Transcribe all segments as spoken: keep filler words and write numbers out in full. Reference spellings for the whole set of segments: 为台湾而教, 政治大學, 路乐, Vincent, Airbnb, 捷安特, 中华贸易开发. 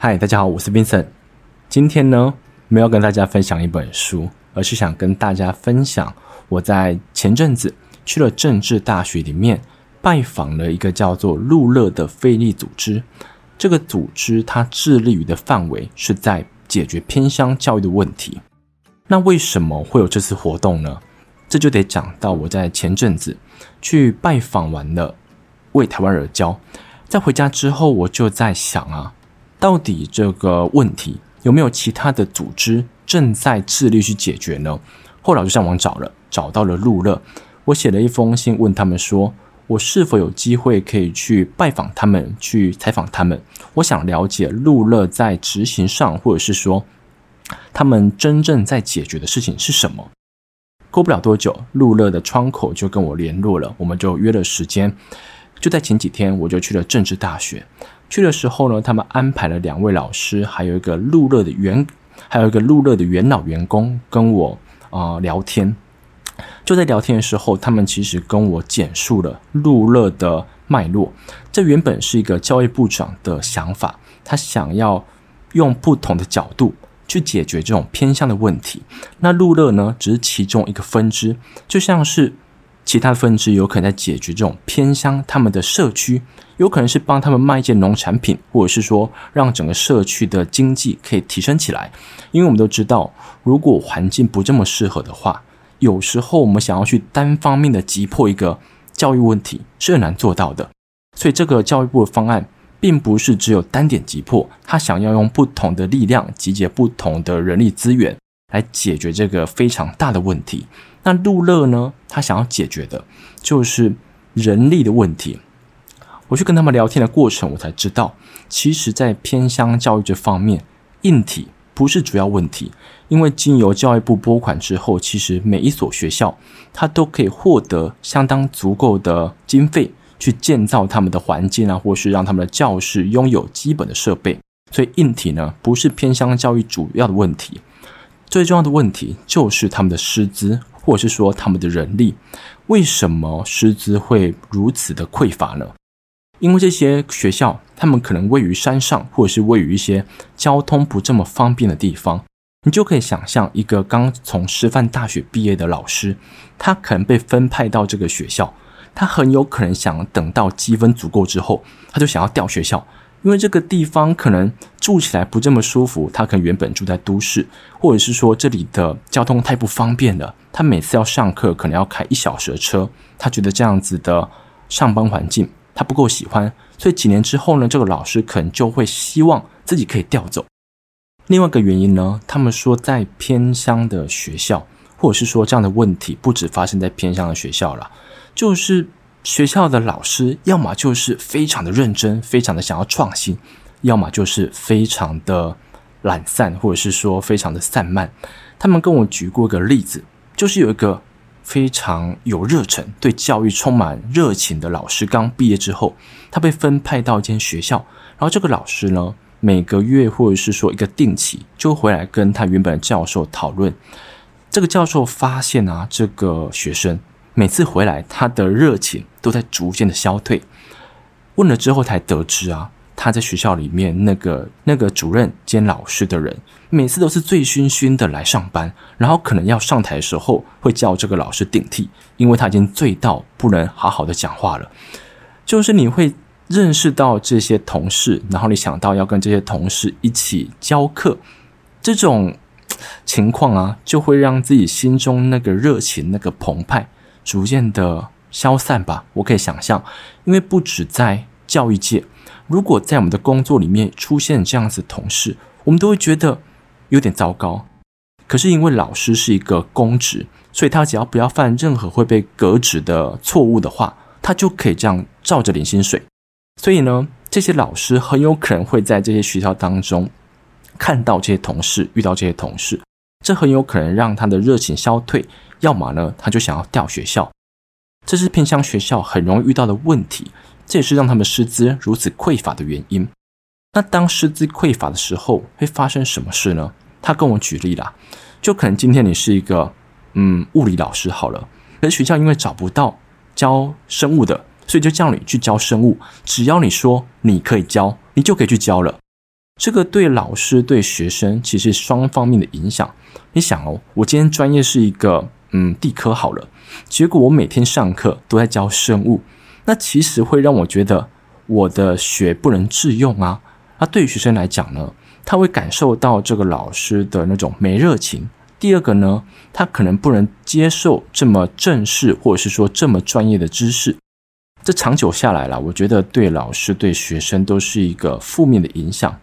嗨，大家好，我是 Vincent。 今天呢没有跟大家分享一本书，而是想跟大家分享我在前阵子去了政治大学里面拜访了一个叫做路乐的非利组织。这个组织它致力于的范围是在解决偏乡教育的问题。那为什么会有这次活动呢？这就得讲到我在前阵子去拜访完了为台湾而教，在回家之后我就在想啊，到底这个问题有没有其他的组织正在致力去解决呢？后来我就上网找了，找到了路乐，我写了一封信问他们说，我是否有机会可以去拜访他们，去采访他们，我想了解路乐在执行上或者是说他们真正在解决的事情是什么。过不了多久，路乐的窗口就跟我联络了，我们就约了时间。就在前几天我就去了政治大学，去的时候呢，他们安排了两位老师还有一个路乐的元还有一个路乐的元老员工跟我、呃、聊天。就在聊天的时候，他们其实跟我简述了路乐的脉络。这原本是一个教育部长的想法，他想要用不同的角度去解决这种偏向的问题。那路乐呢只是其中一个分支，就像是其他分支有可能在解决这种偏乡，他们的社区有可能是帮他们卖一些农产品，或者是说让整个社区的经济可以提升起来。因为我们都知道，如果环境不这么适合的话，有时候我们想要去单方面的击破一个教育问题是很难做到的。所以这个教育部的方案并不是只有单点击破，他想要用不同的力量集结不同的人力资源来解决这个非常大的问题。那路乐呢，他想要解决的就是人力的问题。我去跟他们聊天的过程，我才知道其实在偏乡教育这方面，硬体不是主要问题。因为经由教育部拨款之后，其实每一所学校他都可以获得相当足够的经费去建造他们的环境啊，或是让他们的教室拥有基本的设备。所以硬体呢不是偏乡教育主要的问题，最重要的问题就是他们的师资，或者是说他们的人力。为什么师资会如此的匮乏呢？因为这些学校他们可能位于山上，或者是位于一些交通不这么方便的地方。你就可以想象一个刚从师范大学毕业的老师，他可能被分派到这个学校，他很有可能想等到积分足够之后，他就想要调学校。因为这个地方可能住起来不这么舒服，他可能原本住在都市，或者是说这里的交通太不方便了，他每次要上课可能要开一小时的车，他觉得这样子的上班环境他不够喜欢。所以几年之后呢，这个老师可能就会希望自己可以调走。另外一个原因呢，他们说在偏乡的学校，或者是说这样的问题不只发生在偏乡的学校啦，就是学校的老师要么就是非常的认真，非常的想要创新，要么就是非常的懒散，或者是说非常的散漫。他们跟我举过一个例子，就是有一个非常有热忱，对教育充满热情的老师，刚毕业之后他被分派到一间学校，然后这个老师呢每个月或者是说一个定期就回来跟他原本的教授讨论。这个教授发现啊，这个学生每次回来他的热情都在逐渐的消退。问了之后才得知啊，他在学校里面那个那个主任兼老师的人，每次都是醉醺醺的来上班，然后可能要上台的时候会叫这个老师顶替，因为他已经醉到不能好好的讲话了。就是你会认识到这些同事，然后你想到要跟这些同事一起教课，这种情况啊，就会让自己心中那个热情那个澎湃逐渐的消散吧。我可以想象，因为不止在教育界，如果在我们的工作里面出现这样子的同事，我们都会觉得有点糟糕。可是因为老师是一个公职，所以他只要不要犯任何会被革职的错误的话，他就可以这样照着领薪水。所以呢，这些老师很有可能会在这些学校当中看到这些同事，遇到这些同事，这很有可能让他的热情消退，要么呢他就想要调学校。这是偏乡学校很容易遇到的问题，这也是让他们师资如此匮乏的原因。那当师资匮乏的时候会发生什么事呢？他跟我举例啦，就可能今天你是一个嗯物理老师好了，可是学校因为找不到教生物的，所以就叫你去教生物，只要你说你可以教，你就可以去教了。这个对老师对学生其实双方面的影响。你想哦，我今天专业是一个嗯地科好了，结果我每天上课都在教生物，那其实会让我觉得我的学不能致用啊。那对于学生来讲呢，他会感受到这个老师的那种没热情。第二个呢，他可能不能接受这么正式或者是说这么专业的知识。这长久下来啦，我觉得对老师对学生都是一个负面的影响。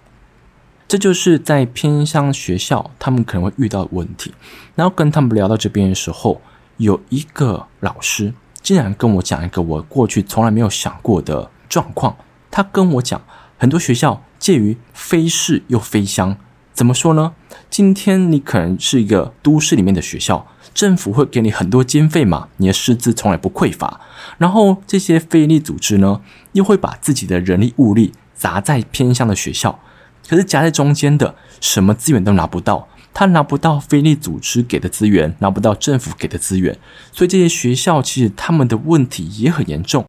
这就是在偏乡学校他们可能会遇到的问题。然后跟他们聊到这边的时候，有一个老师竟然跟我讲一个我过去从来没有想过的状况。他跟我讲，很多学校介于非市又非乡。怎么说呢？今天你可能是一个都市里面的学校，政府会给你很多经费嘛，你的师资从来不匮乏。然后这些非营利组织呢，又会把自己的人力物力砸在偏乡的学校，可是夹在中间的什么资源都拿不到，他拿不到非营利组织给的资源，拿不到政府给的资源，所以这些学校其实他们的问题也很严重。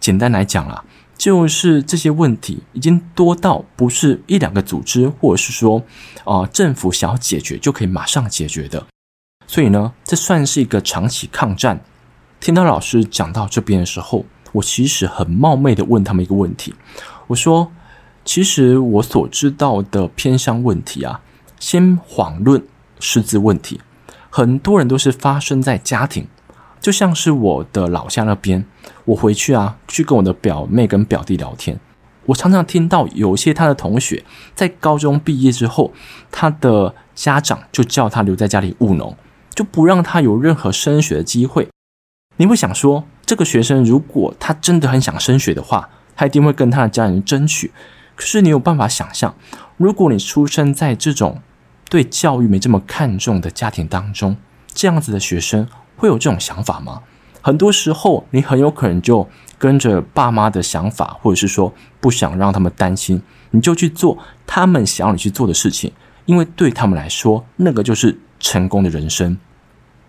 简单来讲啊，就是这些问题已经多到不是一两个组织或者是说、呃、政府想要解决就可以马上解决的。所以呢，这算是一个长期抗战。听到老师讲到这边的时候，我其实很冒昧的问他们一个问题，我说其实我所知道的偏向问题啊，先遑论师资问题，很多人都是发生在家庭。就像是我的老家那边，我回去啊，去跟我的表妹跟表弟聊天，我常常听到有些他的同学在高中毕业之后，他的家长就叫他留在家里务农，就不让他有任何升学的机会。你会想说，这个学生如果他真的很想升学的话，他一定会跟他的家人争取。可是你有办法想象，如果你出生在这种对教育没这么看重的家庭当中，这样子的学生会有这种想法吗？很多时候你很有可能就跟着爸妈的想法，或者是说不想让他们担心，你就去做他们想要你去做的事情，因为对他们来说那个就是成功的人生。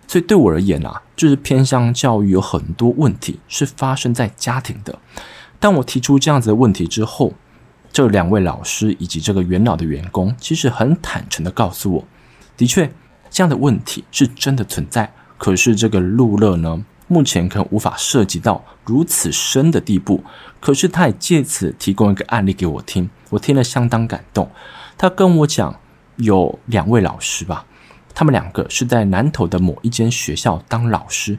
所以对我而言啊，就是偏向教育有很多问题是发生在家庭的。当我提出这样子的问题之后，这两位老师以及这个元老的员工其实很坦诚的告诉我，的确这样的问题是真的存在，可是这个路乐呢，目前可能无法涉及到如此深的地步。可是他也借此提供一个案例给我听，我听了相当感动。他跟我讲，有两位老师吧，他们两个是在南投的某一间学校当老师。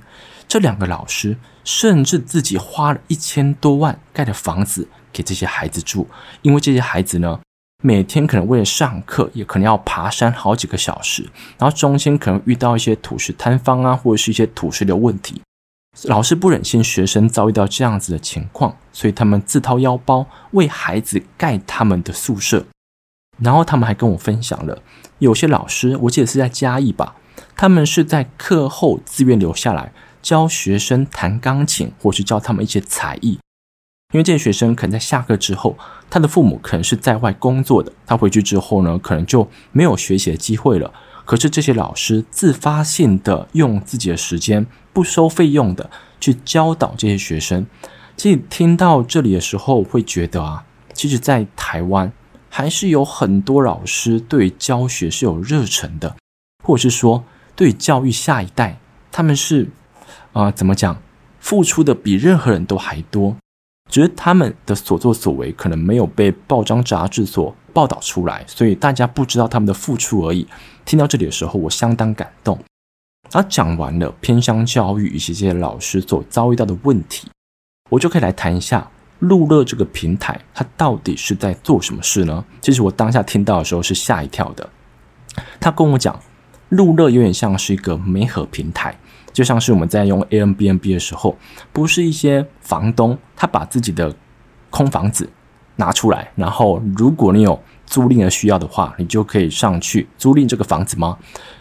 这两个老师甚至自己花了一千多万盖的房子给这些孩子住，因为这些孩子呢，每天可能为了上课也可能要爬山好几个小时，然后中间可能遇到一些土石坍方啊，或者是一些土石流问题，老师不忍心学生遭遇到这样子的情况，所以他们自掏腰包为孩子盖他们的宿舍。然后他们还跟我分享了，有些老师我记得是在嘉义吧，他们是在课后自愿留下来教学生弹钢琴，或是教他们一些才艺。因为这些学生可能在下课之后，他的父母可能是在外工作的，他回去之后呢，可能就没有学习的机会了。可是这些老师自发性的用自己的时间，不收费用的去教导这些学生。其实听到这里的时候会觉得啊，其实在台湾还是有很多老师对教学是有热忱的，或者是说对教育下一代他们是、呃、怎么讲，付出的比任何人都还多，只是他们的所作所为可能没有被报章杂志所报道出来，所以大家不知道他们的付出而已。听到这里的时候我相当感动。然后讲完了偏乡教育以及这些老师所遭遇到的问题，我就可以来谈一下路乐这个平台它到底是在做什么事呢？其实我当下听到的时候是吓一跳的。他跟我讲，路乐有点像是一个媒合平台，就像是我们在用 Airbnb 的时候，不是一些房东他把自己的空房子拿出来，然后如果你有租赁的需要的话，你就可以上去租赁这个房子吗？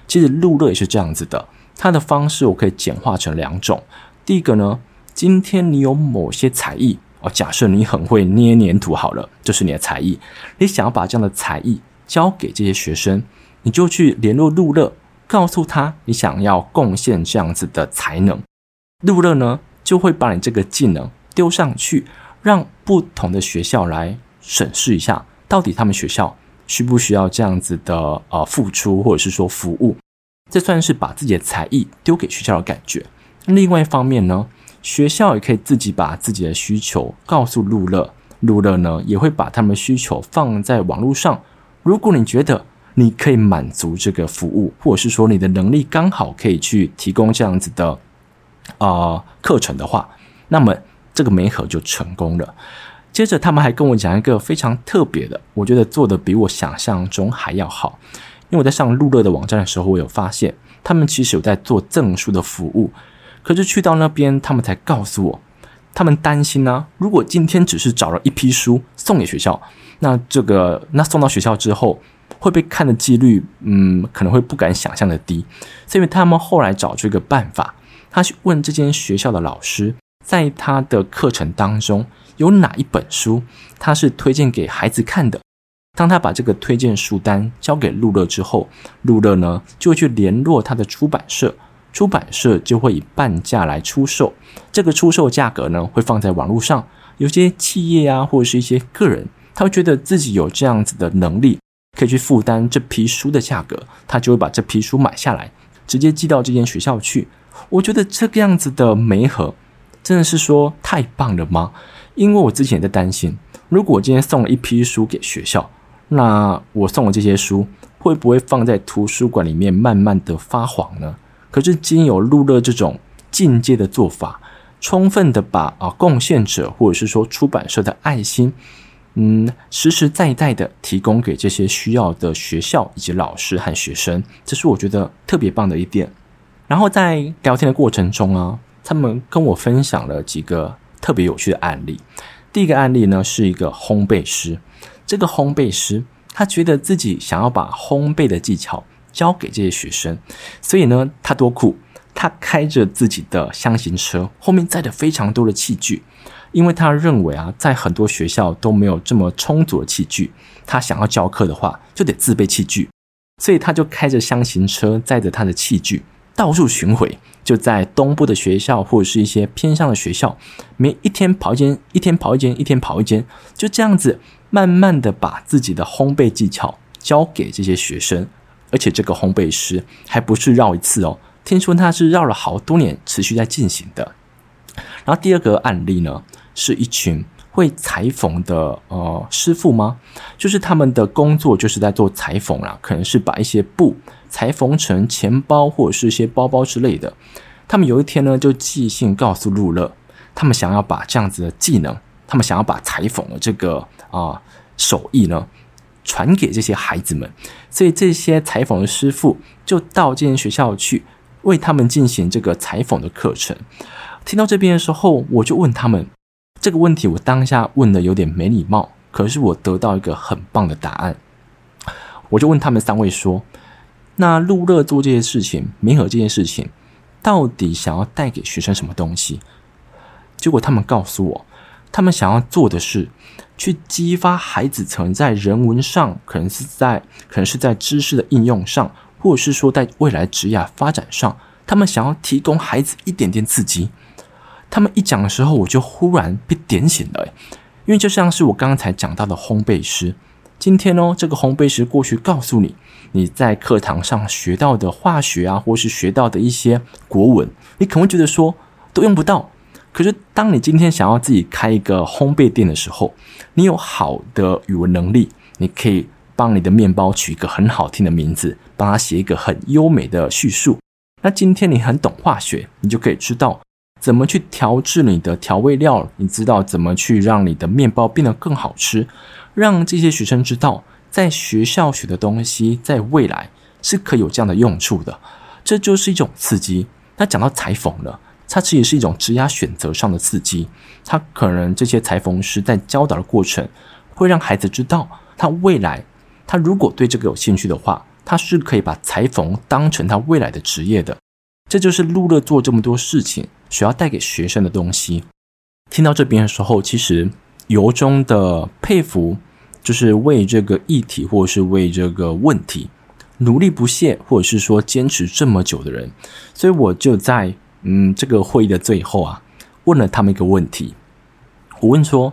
其实路乐也是这样子的，它的方式我可以简化成两种。第一个呢，今天你有某些才艺、哦、假设你很会捏黏土好了，这是你的才艺，你想要把这样的才艺交给这些学生，你就去联络路乐，告诉他你想要贡献这样子的才能，路乐呢就会把你这个技能丢上去，让不同的学校来审视一下，到底他们学校需不需要这样子的呃付出或者是说服务，这算是把自己的才艺丢给学校的感觉。另外一方面呢，学校也可以自己把自己的需求告诉路乐，路乐呢也会把他们的需求放在网络上。如果你觉得你可以满足这个服务，或者是说你的能力刚好可以去提供这样子的呃课程的话，那么这个媒合就成功了。接着他们还跟我讲一个非常特别的，我觉得做的比我想象中还要好。因为我在上路乐的网站的时候，我有发现他们其实有在做证书的服务，可是去到那边他们才告诉我，他们担心啊，如果今天只是找了一批书送给学校，那这个那送到学校之后会被看的几率嗯，可能会不敢想象的低。所以他们后来找出一个办法，他去问这间学校的老师，在他的课程当中有哪一本书他是推荐给孩子看的。当他把这个推荐书单交给路乐之后，路乐呢就会去联络他的出版社，出版社就会以半价来出售，这个出售价格呢会放在网络上。有些企业啊，或者是一些个人，他会觉得自己有这样子的能力可以去负担这批书的价格，他就会把这批书买下来，直接寄到这间学校去。我觉得这个样子的媒合真的是说太棒了吗？因为我之前也在担心，如果我今天送了一批书给学校，那我送了这些书会不会放在图书馆里面慢慢的发黄呢？可是经由路乐这种进阶的做法，充分的把、啊、贡献者或者是说出版社的爱心嗯，实实在在的提供给这些需要的学校以及老师和学生，这是我觉得特别棒的一点。然后在聊天的过程中啊，他们跟我分享了几个特别有趣的案例。第一个案例呢，是一个烘焙师，这个烘焙师他觉得自己想要把烘焙的技巧交给这些学生，所以呢他多酷，他开着自己的箱型车，后面载着非常多的器具，因为他认为啊，在很多学校都没有这么充足的器具，他想要教课的话就得自备器具，所以他就开着箱型车载着他的器具到处巡回，就在东部的学校或者是一些偏乡的学校，每一天跑一间，一天跑一间，一天跑一间，就这样子慢慢的把自己的烘焙技巧交给这些学生。而且这个烘焙师还不是绕一次哦，听说他是绕了好多年持续在进行的。然后第二个案例呢，是一群会裁缝的呃师傅吗？就是他们的工作就是在做裁缝啦，可能是把一些布裁缝成钱包或者是一些包包之类的。他们有一天呢就寄信告诉路乐，他们想要把这样子的技能，他们想要把裁缝的这个呃手艺呢传给这些孩子们，所以这些裁缝的师傅就到这间学校去为他们进行这个裁缝的课程。听到这边的时候，我就问他们这个问题，我当下问的有点没礼貌，可是我得到一个很棒的答案。我就问他们三位说，那路乐做这些事情，媒合这件事情到底想要带给学生什么东西？结果他们告诉我，他们想要做的是去激发孩子可能在人文上，可能是在可能是在知识的应用上，或者是说在未来职业发展上，他们想要提供孩子一点点刺激。他们一讲的时候，我就忽然被点醒了，因为就像是我刚才讲到的烘焙师，今天哦，这个烘焙师过去告诉你，你在课堂上学到的化学啊，或是学到的一些国文，你可能会觉得说都用不到。可是当你今天想要自己开一个烘焙店的时候，你有好的语文能力，你可以帮你的面包取一个很好听的名字，帮它写一个很优美的叙述。那今天你很懂化学，你就可以知道怎么去调制你的调味料，你知道怎么去让你的面包变得更好吃，让这些学生知道在学校学的东西在未来是可以有这样的用处的，这就是一种刺激。那讲到裁缝了，它其实是一种职业选择上的刺激，它可能这些裁缝师在教导的过程会让孩子知道，他未来他如果对这个有兴趣的话，他是可以把裁缝当成他未来的职业的。这就是路乐做这么多事情需要带给学生的东西。听到这边的时候，其实由衷的佩服，就是为这个议题或者是为这个问题努力不懈，或者是说坚持这么久的人。所以我就在嗯，这个会议的最后啊，问了他们一个问题，我问说，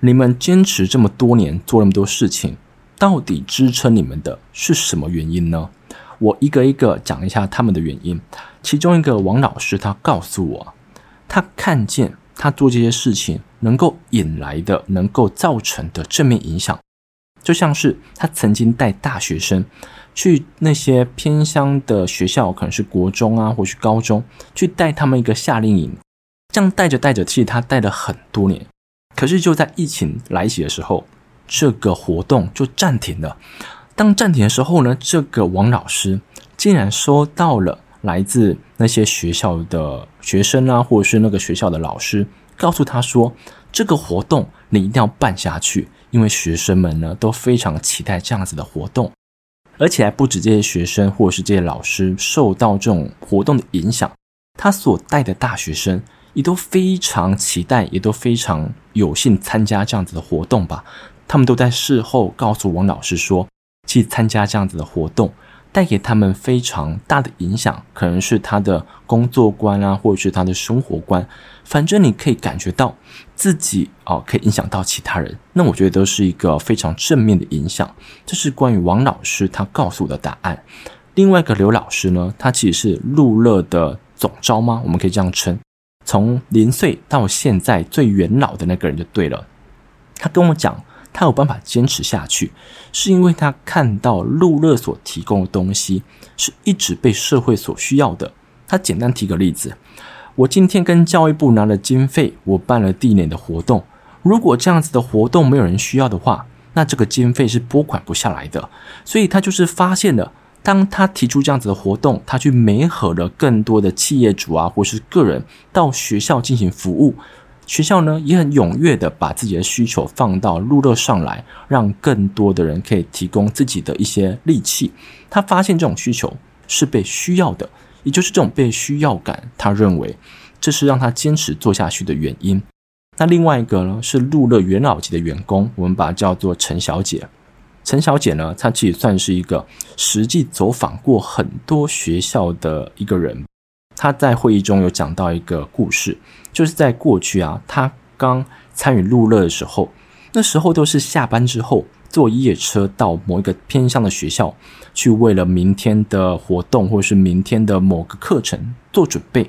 你们坚持这么多年做那么多事情，到底支撑你们的是什么原因呢？我一个一个讲一下他们的原因。其中一个王老师他告诉我，他看见他做这些事情能够引来的能够造成的正面影响，就像是他曾经带大学生去那些偏乡的学校，可能是国中啊或是高中，去带他们一个夏令营，这样带着带着，其实他带了很多年，可是就在疫情来袭的时候，这个活动就暂停了。当暂停的时候呢，这个王老师竟然收到了来自那些学校的学生啊，或者是那个学校的老师告诉他说，这个活动你一定要办下去，因为学生们呢都非常期待这样子的活动。而且还不止这些学生或者是这些老师受到这种活动的影响，他所带的大学生也都非常期待，也都非常有幸参加这样子的活动吧。他们都在事后告诉王老师说，其实参加这样子的活动带给他们非常大的影响，可能是他的工作观啊，或者是他的生活观，反正你可以感觉到自己、哦、可以影响到其他人，那我觉得都是一个非常正面的影响。这是关于王老师他告诉我的答案。另外一个刘老师呢，他其实是路乐的总召吗，我们可以这样称，从零岁到现在最元老的那个人就对了。他跟我讲他有办法坚持下去，是因为他看到路乐所提供的东西是一直被社会所需要的。他简单提个例子，我今天跟教育部拿了经费，我办了第一年的活动，如果这样子的活动没有人需要的话，那这个经费是拨款不下来的。所以他就是发现了，当他提出这样子的活动，他去媒合了更多的企业主啊，或是个人到学校进行服务，学校呢也很踊跃的把自己的需求放到路乐上来，让更多的人可以提供自己的一些力气。他发现这种需求是被需要的，也就是这种被需要感，他认为这是让他坚持做下去的原因。那另外一个呢，是路乐元老级的员工，我们把它叫做陈小姐。陈小姐呢，她其实算是一个实际走访过很多学校的一个人。他在会议中有讲到一个故事，就是在过去啊，他刚参与路乐的时候，那时候都是下班之后坐夜车到某一个偏向的学校去，为了明天的活动或是明天的某个课程做准备。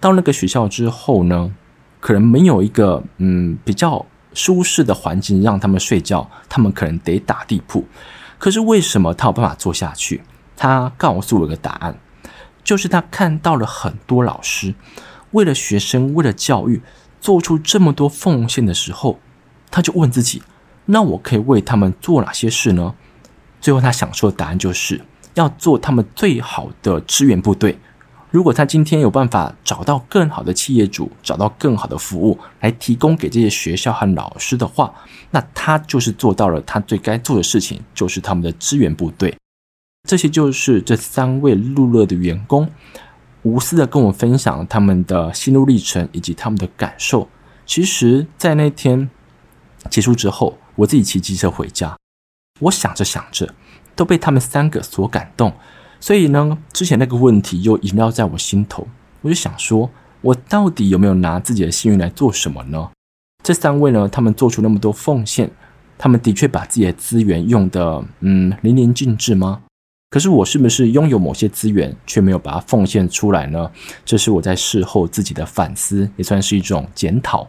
到那个学校之后呢，可能没有一个嗯比较舒适的环境让他们睡觉，他们可能得打地铺。可是为什么他有办法做下去？他告诉我一个答案，就是他看到了很多老师为了学生为了教育做出这么多奉献的时候，他就问自己，那我可以为他们做哪些事呢？最后他想说的答案就是要做他们最好的支援部队。如果他今天有办法找到更好的企业主，找到更好的服务来提供给这些学校和老师的话，那他就是做到了他最该做的事情，就是他们的支援部队。这些就是这三位路乐的员工无私的跟我分享他们的心路历程以及他们的感受。其实在那天结束之后，我自己骑机车回家，我想着想着都被他们三个所感动，所以呢，之前那个问题又萦绕在我心头。我就想说，我到底有没有拿自己的幸运来做什么呢？这三位呢，他们做出那么多奉献，他们的确把自己的资源用得嗯淋漓尽致吗？可是我是不是拥有某些资源却没有把它奉献出来呢？这是我在事后自己的反思，也算是一种检讨。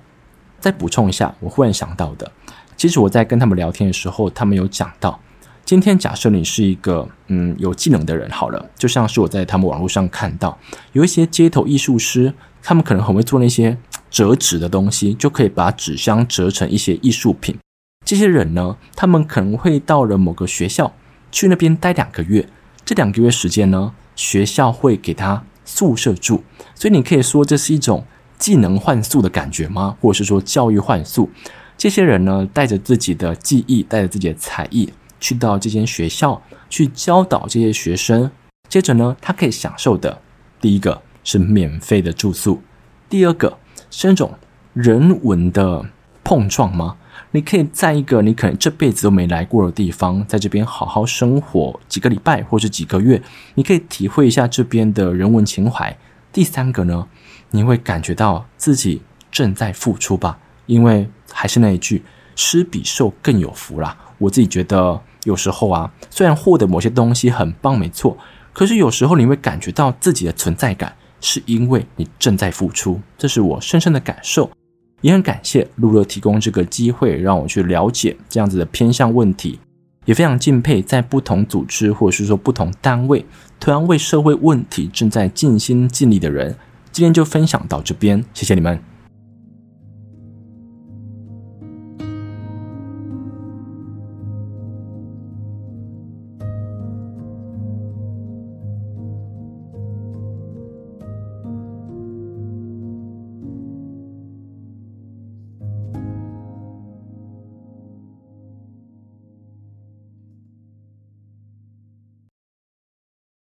再补充一下，我忽然想到的，其实我在跟他们聊天的时候，他们有讲到，今天假设你是一个嗯有技能的人好了，就像是我在他们网络上看到有一些街头艺术师，他们可能很会做那些折纸的东西，就可以把纸箱折成一些艺术品。这些人呢，他们可能会到了某个学校，去那边待两个月，这两个月时间呢，学校会给他宿舍住，所以你可以说这是一种技能换宿的感觉吗？或者是说教育换宿？这些人呢，带着自己的技艺，带着自己的才艺，去到这间学校去教导这些学生。接着呢，他可以享受的，第一个是免费的住宿，第二个是那种人文的碰撞吗？你可以在一个你可能这辈子都没来过的地方，在这边好好生活几个礼拜或是几个月，你可以体会一下这边的人文情怀。第三个呢，你会感觉到自己正在付出吧，因为还是那一句，施比受更有福啦。我自己觉得有时候啊，虽然获得某些东西很棒没错，可是有时候你会感觉到自己的存在感，是因为你正在付出。这是我深深的感受，也很感谢路乐提供这个机会让我去了解这样子的偏向问题，也非常敬佩在不同组织或者是说不同单位同样为社会问题正在尽心尽力的人。今天就分享到这边，谢谢你们。